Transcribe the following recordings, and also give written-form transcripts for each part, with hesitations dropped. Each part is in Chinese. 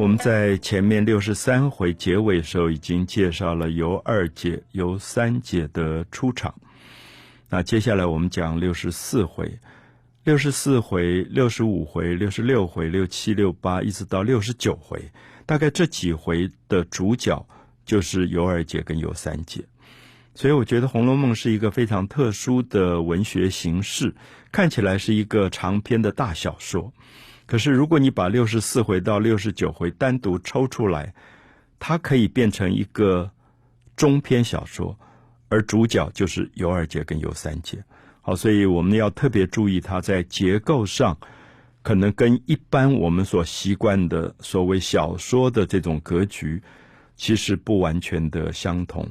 我们在前面63回结尾的时候已经介绍了由二姐、由三姐的出场。那接下来我们讲64回。64回、65回、66回、67、68一直到69回，大概这几回的主角就是尤二姐跟尤三姐。所以我觉得《红楼梦》是一个非常特殊的文学形式，看起来是一个长篇的大小说，可是如果你把64回到69回单独抽出来，它可以变成一个中篇小说，而主角就是尤二姐跟尤三姐。好，所以我们要特别注意它在结构上可能跟一般我们所习惯的所谓小说的这种格局其实不完全的相同。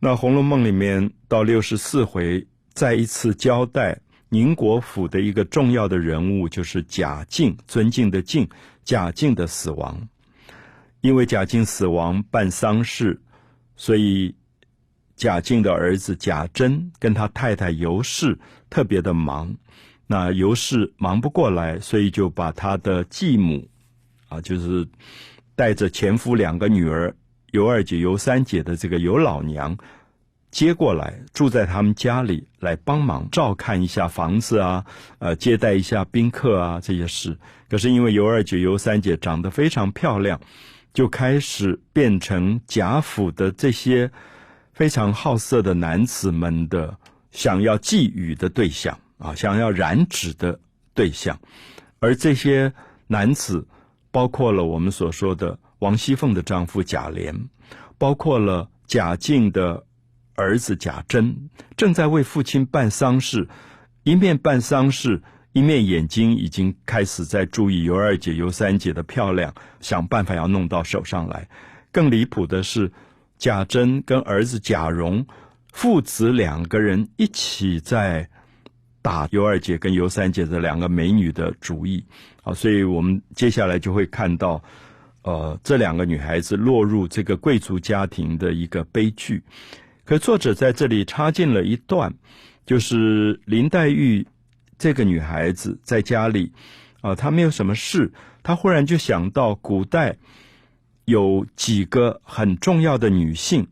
那《红楼梦》里面到64回再一次交代宁国府的一个重要的人物，就是贾敬，尊敬的敬，贾敬的死亡。因为贾敬死亡办丧事，所以贾敬的儿子贾珍跟他太太尤氏特别的忙，那尤氏忙不过来，所以就把他的继母就是带着前夫两个女儿尤二姐、尤三姐的这个尤老娘接过来，住在他们家里，来帮忙照看一下房子啊，接待一下宾客啊，这些事。可是因为尤二姐、尤三姐长得非常漂亮，就开始变成贾府的这些非常好色的男子们的想要觊觎的对象啊，想要染指的对象。而这些男子包括了我们所说的王熙凤的丈夫贾琏，包括了贾敬的儿子贾珍，正在为父亲办丧事，一面办丧事，一面眼睛已经开始在注意尤二姐、尤三姐的漂亮，想办法要弄到手上来。更离谱的是，贾珍跟儿子贾蓉父子两个人一起在打尤二姐跟尤三姐的两个美女的主意。好，所以我们接下来就会看到这两个女孩子落入这个贵族家庭的一个悲剧。可作者在这里插进了一段，就是林黛玉这个女孩子在家里她没有什么事，她忽然就想到古代有几个很重要的女性，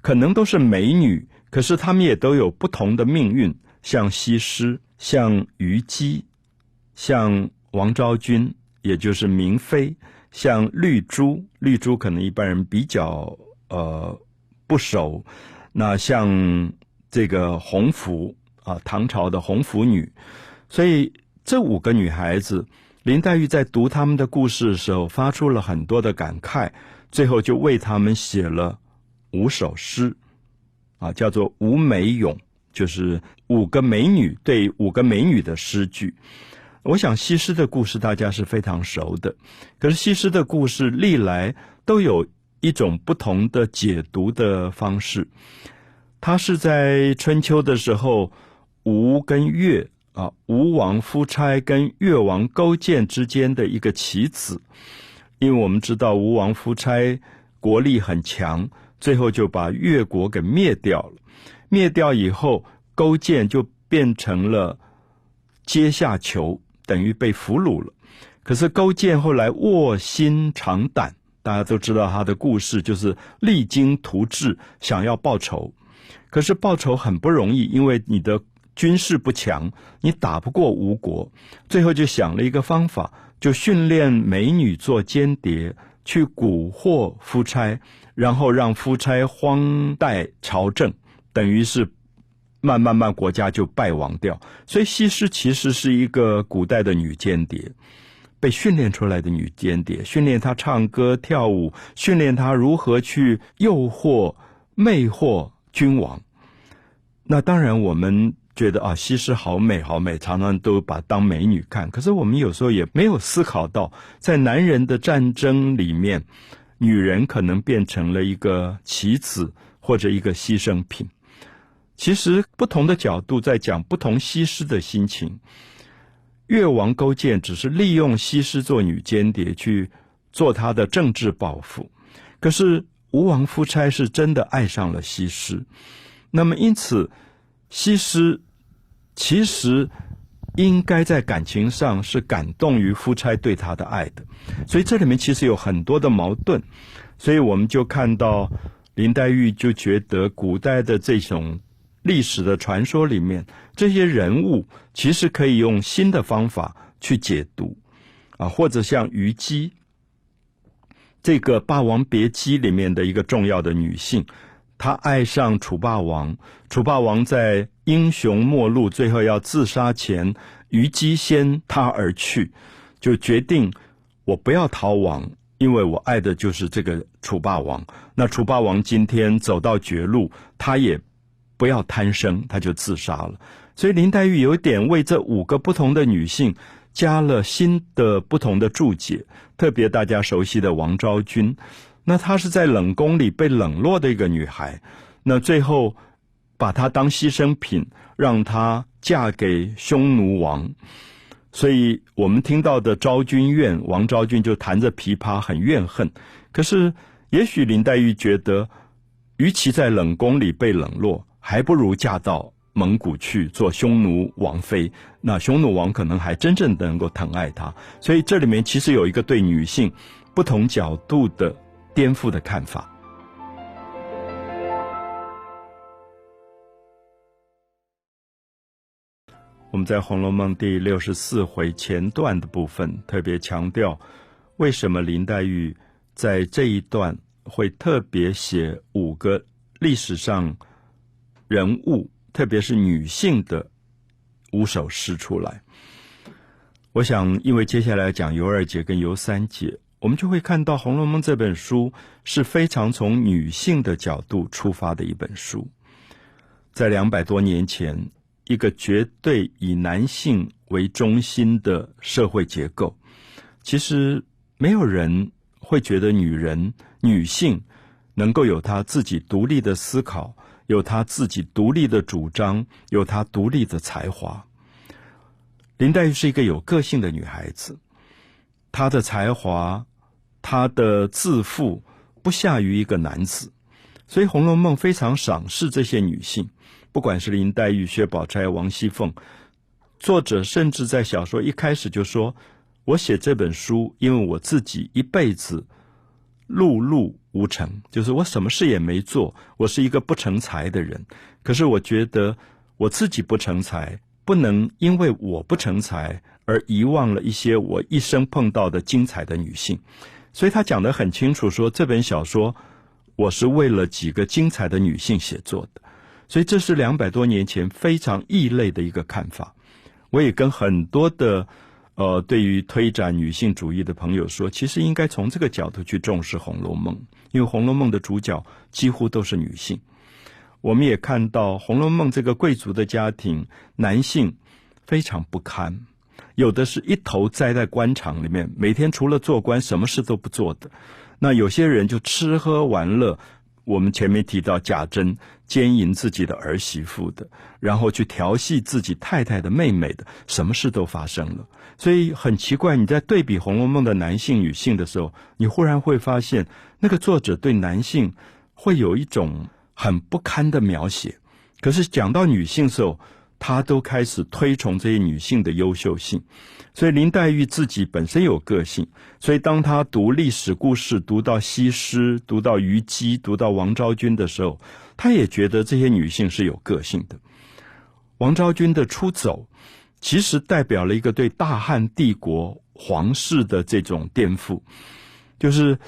可能都是美女，可是她们也都有不同的命运，像西施、像虞姬、像王昭君，也就是明妃，像绿珠，绿珠可能一般人比较不熟。那像这个红拂唐朝的红拂女。所以这五个女孩子，林黛玉在读她们的故事的时候发出了很多的感慨，最后就为她们写了五首诗叫做五美咏，就是五个美女对五个美女的诗句。我想西施的故事大家是非常熟的，可是西施的故事历来都有一种不同的解读的方式。它是在春秋的时候，吴跟越吴王夫差跟越王勾践之间的一个棋子。因为我们知道吴王夫差国力很强，最后就把越国给灭掉了。灭掉以后，勾践就变成了阶下囚，等于被俘虏了。可是勾践后来卧薪尝胆，大家都知道他的故事，就是励精图治，想要报仇。可是报仇很不容易，因为你的军事不强，你打不过吴国，最后就想了一个方法，就训练美女做间谍，去蛊惑夫差，然后让夫差荒代朝政，等于是慢慢国家就败亡掉。所以西施其实是一个古代的女间谍，被训练出来的女间谍，训练她唱歌跳舞，训练她如何去诱惑魅惑君王。那当然我们觉得西施好美好美，常常都把当美女看，可是我们有时候也没有思考到，在男人的战争里面，女人可能变成了一个棋子或者一个牺牲品。其实不同的角度在讲不同西施的心情。越王勾践只是利用西施做女间谍去做他的政治报复，可是吴王夫差是真的爱上了西施。那么因此西施其实应该在感情上是感动于夫差对他的爱的。所以这里面其实有很多的矛盾，所以我们就看到林黛玉就觉得古代的这种历史的传说里面，这些人物其实可以用新的方法去解读啊，或者像虞姬这个《霸王别姬》里面的一个重要的女性，她爱上楚霸王，楚霸王在英雄末路最后要自杀前，虞姬先他而去，就决定我不要逃亡，因为我爱的就是这个楚霸王。那楚霸王今天走到绝路，他也不要贪生，他就自杀了。所以林黛玉有点为这五个不同的女性加了新的不同的注解，特别大家熟悉的王昭君，那她是在冷宫里被冷落的一个女孩，那最后把她当牺牲品，让她嫁给匈奴王。所以我们听到的昭君怨，王昭君就弹着琵琶很怨恨。可是也许林黛玉觉得，与其在冷宫里被冷落，还不如嫁到蒙古去做匈奴王妃，那匈奴王可能还真正能够疼爱她。所以这里面其实有一个对女性不同角度的颠覆的看法。我们在《红楼梦》第64回前段的部分特别强调，为什么林黛玉在这一段会特别写五个历史上人物，特别是女性的五首诗出来。我想因为接下来讲尤二姐跟尤三姐，我们就会看到《红楼梦》这本书是非常从女性的角度出发的一本书。在200多年前，一个绝对以男性为中心的社会结构，其实没有人会觉得女性能够有她自己独立的思考，有她自己独立的主张，有她独立的才华。林黛玉是一个有个性的女孩子，她的才华，她的自负不下于一个男子，所以《红楼梦》非常赏识这些女性，不管是林黛玉、薛宝钗、王熙凤。作者甚至在小说一开始就说，我写这本书，因为我自己一辈子碌碌无成，就是我什么事也没做，我是一个不成才的人。可是我觉得我自己不成才，不能因为我不成才而遗忘了一些我一生碰到的精彩的女性。所以他讲得很清楚说，这本小说我是为了几个精彩的女性写作的。所以这是200多年前非常异类的一个看法。我也跟很多的对于推展女性主义的朋友说，其实应该从这个角度去重视《红楼梦》，因为《红楼梦》的主角几乎都是女性。我们也看到《红楼梦》这个贵族的家庭，男性非常不堪，有的是一头栽在官场里面，每天除了做官什么事都不做的。那有些人就吃喝玩乐，我们前面提到贾珍奸淫自己的儿媳妇的，然后去调戏自己太太的妹妹的，什么事都发生了。所以很奇怪，你在对比《红楼梦》的男性女性的时候，你忽然会发现那个作者对男性会有一种很不堪的描写，可是讲到女性的时候，他都开始推崇这些女性的优秀性。所以林黛玉自己本身有个性，所以当她读历史故事，读到西施，读到虞姬，读到王昭君的时候，她也觉得这些女性是有个性的。王昭君的出走其实代表了一个对大汉帝国皇室的这种颠覆，就是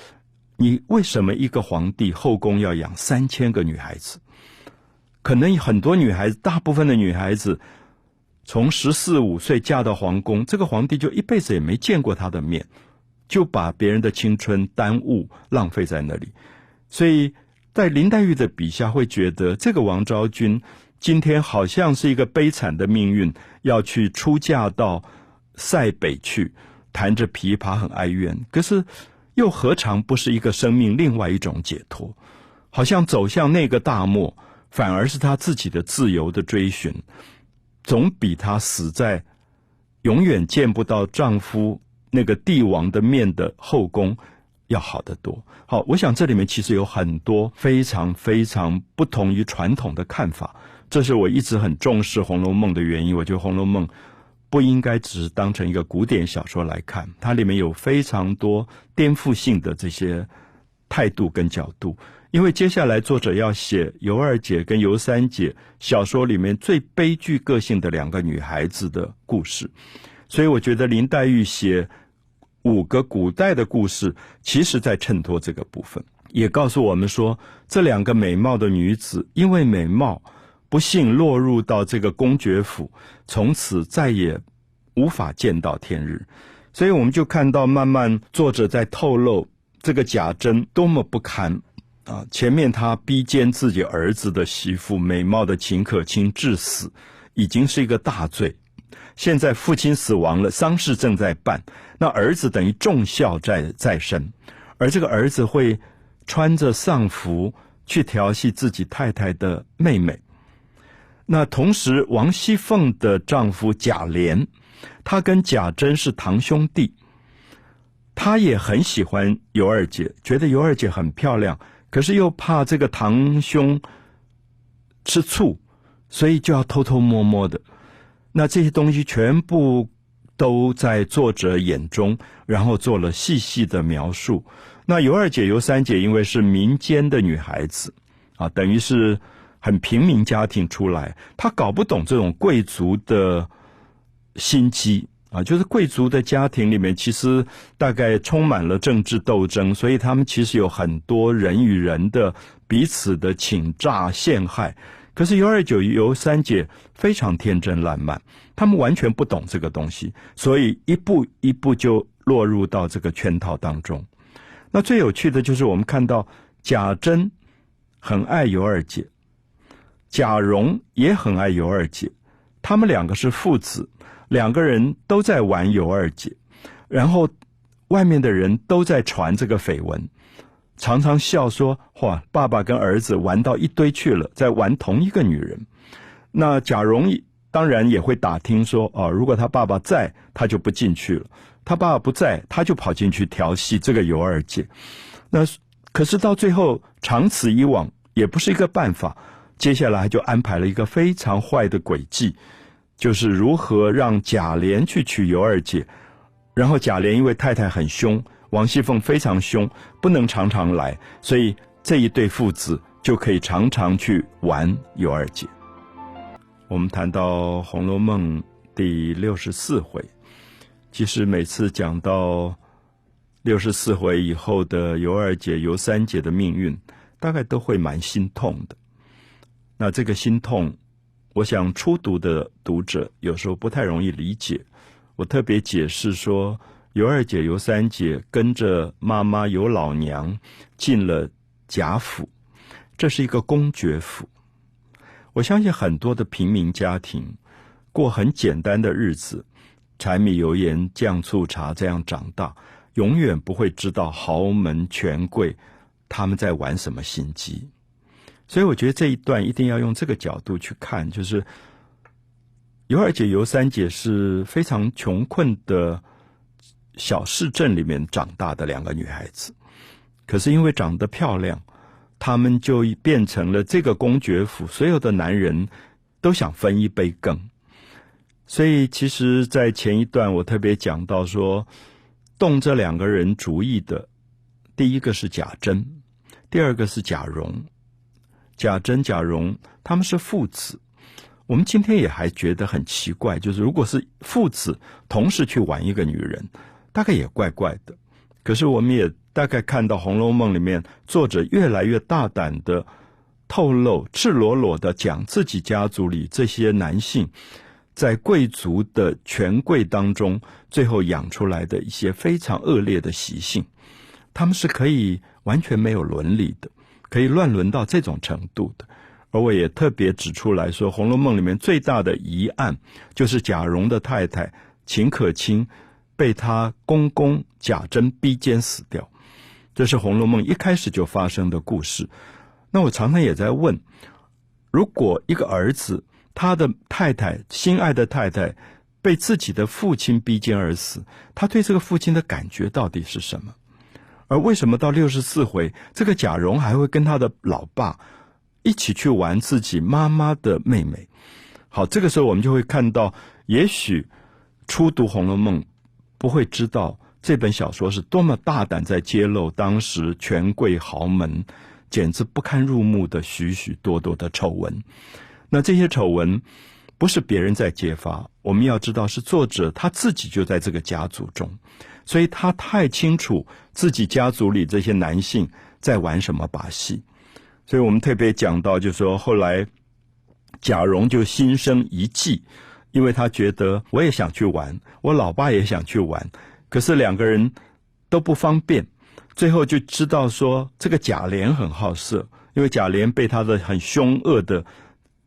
你为什么一个皇帝后宫要养3000个女孩子？可能很多女孩子，大部分的女孩子从14、15岁嫁到皇宫，这个皇帝就一辈子也没见过她的面，就把别人的青春耽误浪费在那里。所以在林黛玉的笔下，会觉得这个王昭君今天好像是一个悲惨的命运，要去出嫁到塞北去，弹着琵琶很哀怨，可是又何尝不是一个生命另外一种解脱？好像走向那个大漠，反而是他自己的自由的追寻，总比他死在永远见不到丈夫那个帝王的面的后宫要好得多。好，我想这里面其实有很多非常非常不同于传统的看法，这是我一直很重视《红楼梦》的原因。我觉得《红楼梦》不应该只当成一个古典小说来看，它里面有非常多颠覆性的这些态度跟角度。因为接下来作者要写尤二姐跟尤三姐小说里面最悲剧个性的两个女孩子的故事，所以我觉得林黛玉写5个古代的故事，其实在衬托这个部分，也告诉我们说这2个美貌的女子因为美貌不幸落入到这个公爵府，从此再也无法见到天日。所以我们就看到慢慢作者在透露这个贾珍多么不堪啊！前面他逼奸自己儿子的媳妇美貌的秦可卿致死，已经是一个大罪，现在父亲死亡了，丧事正在办，那儿子等于重孝在身，而这个儿子会穿着丧服去调戏自己太太的妹妹。那同时王熙凤的丈夫贾琏，他跟贾珍是堂兄弟，他也很喜欢尤二姐，觉得尤二姐很漂亮，可是又怕这个堂兄吃醋，所以就要偷偷摸摸的。那这些东西全部都在作者眼中，然后做了细细的描述。那尤二姐尤三姐因为是民间的女孩子啊，等于是很平民家庭出来，她搞不懂这种贵族的心机啊，就是贵族的家庭里面其实大概充满了政治斗争，所以他们其实有很多人与人的彼此的请诈陷害。可是尤二姐尤三姐非常天真烂漫，他们完全不懂这个东西，所以一步一步就落入到这个圈套当中。那最有趣的就是我们看到贾珍很爱尤二姐，贾蓉也很爱尤二姐，他们2个是父子，2个人都在玩尤二姐，然后外面的人都在传这个绯闻，常常笑说哇，爸爸跟儿子玩到一堆去了，在玩同一个女人。那贾蓉当然也会打听说啊，如果他爸爸在他就不进去了，他爸爸不在他就跑进去调戏这个尤二姐。那可是到最后长此以往也不是一个办法，接下来就安排了一个非常坏的诡计，就是如何让贾琏去娶尤二姐。然后贾琏因为太太很凶，王熙凤非常凶，不能常常来，所以这一对父子就可以常常去玩尤二姐。我们谈到《红楼梦》第64回，其实每次讲到64回以后的尤二姐、尤三姐的命运，大概都会蛮心痛的。那这个心痛，我想初读的读者有时候不太容易理解。我特别解释说，尤二姐、尤三姐跟着妈妈尤老娘进了贾府，这是一个公爵府。我相信很多的平民家庭过很简单的日子，柴米油盐酱醋茶这样长大，永远不会知道豪门权贵他们在玩什么心机。所以我觉得这一段一定要用这个角度去看，就是尤二姐、尤三姐是非常穷困的小市镇里面长大的2个女孩子，可是因为长得漂亮，她们就变成了这个公爵府所有的男人都想分一杯羹。所以其实在前一段我特别讲到说，动这2个人主意的，第一个是贾珍，第二个是贾蓉。贾珍、贾蓉他们是父子，我们今天也还觉得很奇怪，就是如果是父子同时去玩一个女人，大概也怪怪的。可是我们也大概看到《红楼梦》里面作者越来越大胆的透露，赤裸裸的讲自己家族里这些男性在贵族的权贵当中最后养出来的一些非常恶劣的习性，他们是可以完全没有伦理的，可以乱伦到这种程度的。而我也特别指出来说，《红楼梦》里面最大的疑案就是贾蓉的太太秦可卿被他公公贾珍逼奸死掉，这是《红楼梦》一开始就发生的故事。那我常常也在问，如果一个儿子他的太太心爱的太太被自己的父亲逼奸而死，他对这个父亲的感觉到底是什么？而为什么到64回这个贾蓉还会跟他的老爸一起去玩自己妈妈的妹妹？好，这个时候我们就会看到，也许初读《红楼梦》不会知道这本小说是多么大胆在揭露当时权贵豪门简直不堪入目的许许多多的丑闻。那这些丑闻不是别人在揭发，我们要知道是作者他自己就在这个家族中，所以他太清楚自己家族里这些男性在玩什么把戏。所以我们特别讲到，就是说后来贾蓉就心生一计，因为他觉得我也想去玩，我老爸也想去玩，可是两个人都不方便。最后就知道说这个贾琏很好色，因为贾琏被他的很凶恶的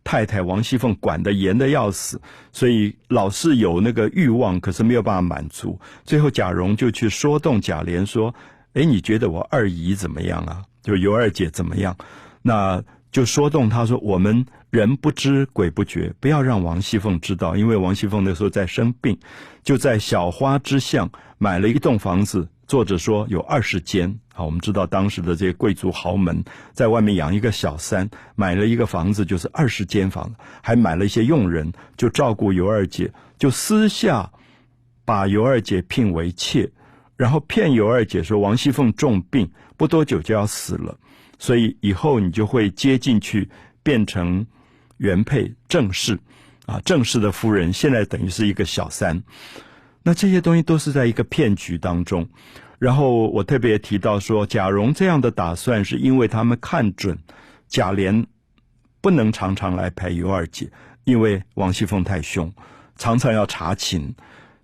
太太王熙凤管得严得要死，所以老是有那个欲望，可是没有办法满足。最后贾蓉就去说动贾琏说，诶，你觉得我二姨怎么样啊，就尤二姐怎么样，那就说动他说，我们人不知鬼不觉，不要让王熙凤知道，因为王熙凤那时候在生病，就在小花之巷买了一栋房子，作者说有20间啊，我们知道当时的这些贵族豪门在外面养一个小三，买了一个房子就是20间房，还买了一些佣人，就照顾尤二姐，就私下把尤二姐聘为妾，然后骗尤二姐说王熙凤重病不多久就要死了，所以以后你就会接进去变成原配郑氏啊，郑氏的夫人，现在等于是一个小三。那这些东西都是在一个骗局当中。然后我特别提到说，贾蓉这样的打算是因为他们看准贾琏不能常常来陪尤二姐，因为王熙凤太凶，常常要查寝，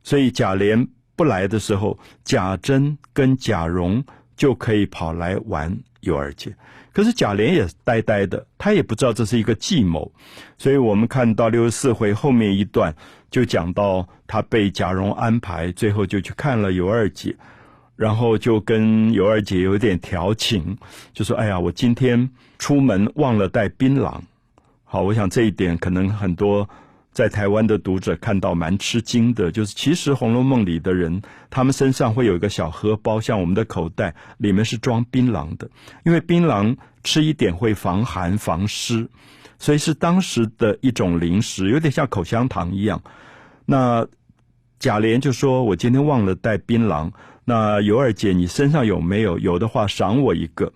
所以贾琏不来的时候，贾珍跟贾蓉就可以跑来玩尤二姐。可是贾琏也呆呆的，他也不知道这是一个计谋。所以我们看到64回后面一段就讲到他被贾蓉安排，最后就去看了尤二姐，然后就跟尤二姐有点调情，就说哎呀，我今天出门忘了带槟榔。好，我想这一点可能很多在台湾的读者看到蛮吃惊的，就是其实《红楼梦》里的人，他们身上会有一个小荷包，像我们的口袋，里面是装槟榔的，因为槟榔吃一点会防寒防湿，所以是当时的一种零食，有点像口香糖一样。那贾琏就说我今天忘了带槟榔，那尤二姐你身上有没有，有的话赏我一个。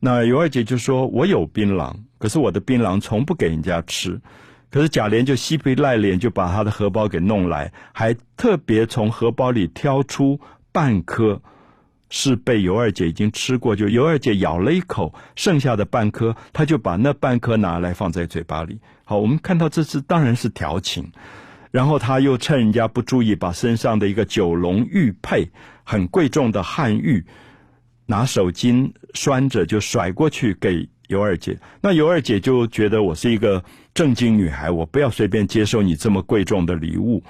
那尤二姐就说我有槟榔，可是我的槟榔从不给人家吃。可是贾琏就嬉皮赖脸就把他的荷包给弄来，还特别从荷包里挑出半颗是被尤二姐已经吃过，就尤二姐咬了一口，剩下的半颗他就把那半颗拿来放在嘴巴里。好，我们看到这次当然是调情，然后他又趁人家不注意，把身上的一个九龙玉佩，很贵重的汉玉，拿手巾拴着就甩过去给尤二姐。那尤二姐就觉得我是一个正经女孩，我不要随便接受你这么贵重的礼物。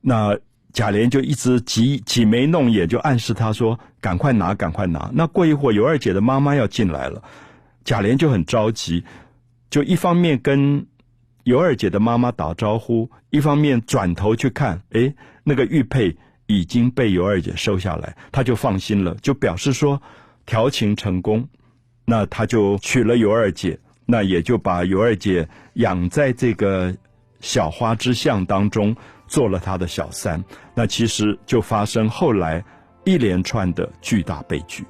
那贾琏就一直挤眉弄眼，就暗示她说赶快拿赶快拿。那过一会儿尤二姐的妈妈要进来了，贾琏就很着急，就一方面跟尤二姐的妈妈打招呼，一方面转头去看，诶，那个玉佩已经被尤二姐收下来，她就放心了，就表示说调情成功。那他就娶了尤二姐，那也就把尤二姐养在这个小花之巷当中，做了他的小三。那其实就发生后来一连串的巨大悲剧。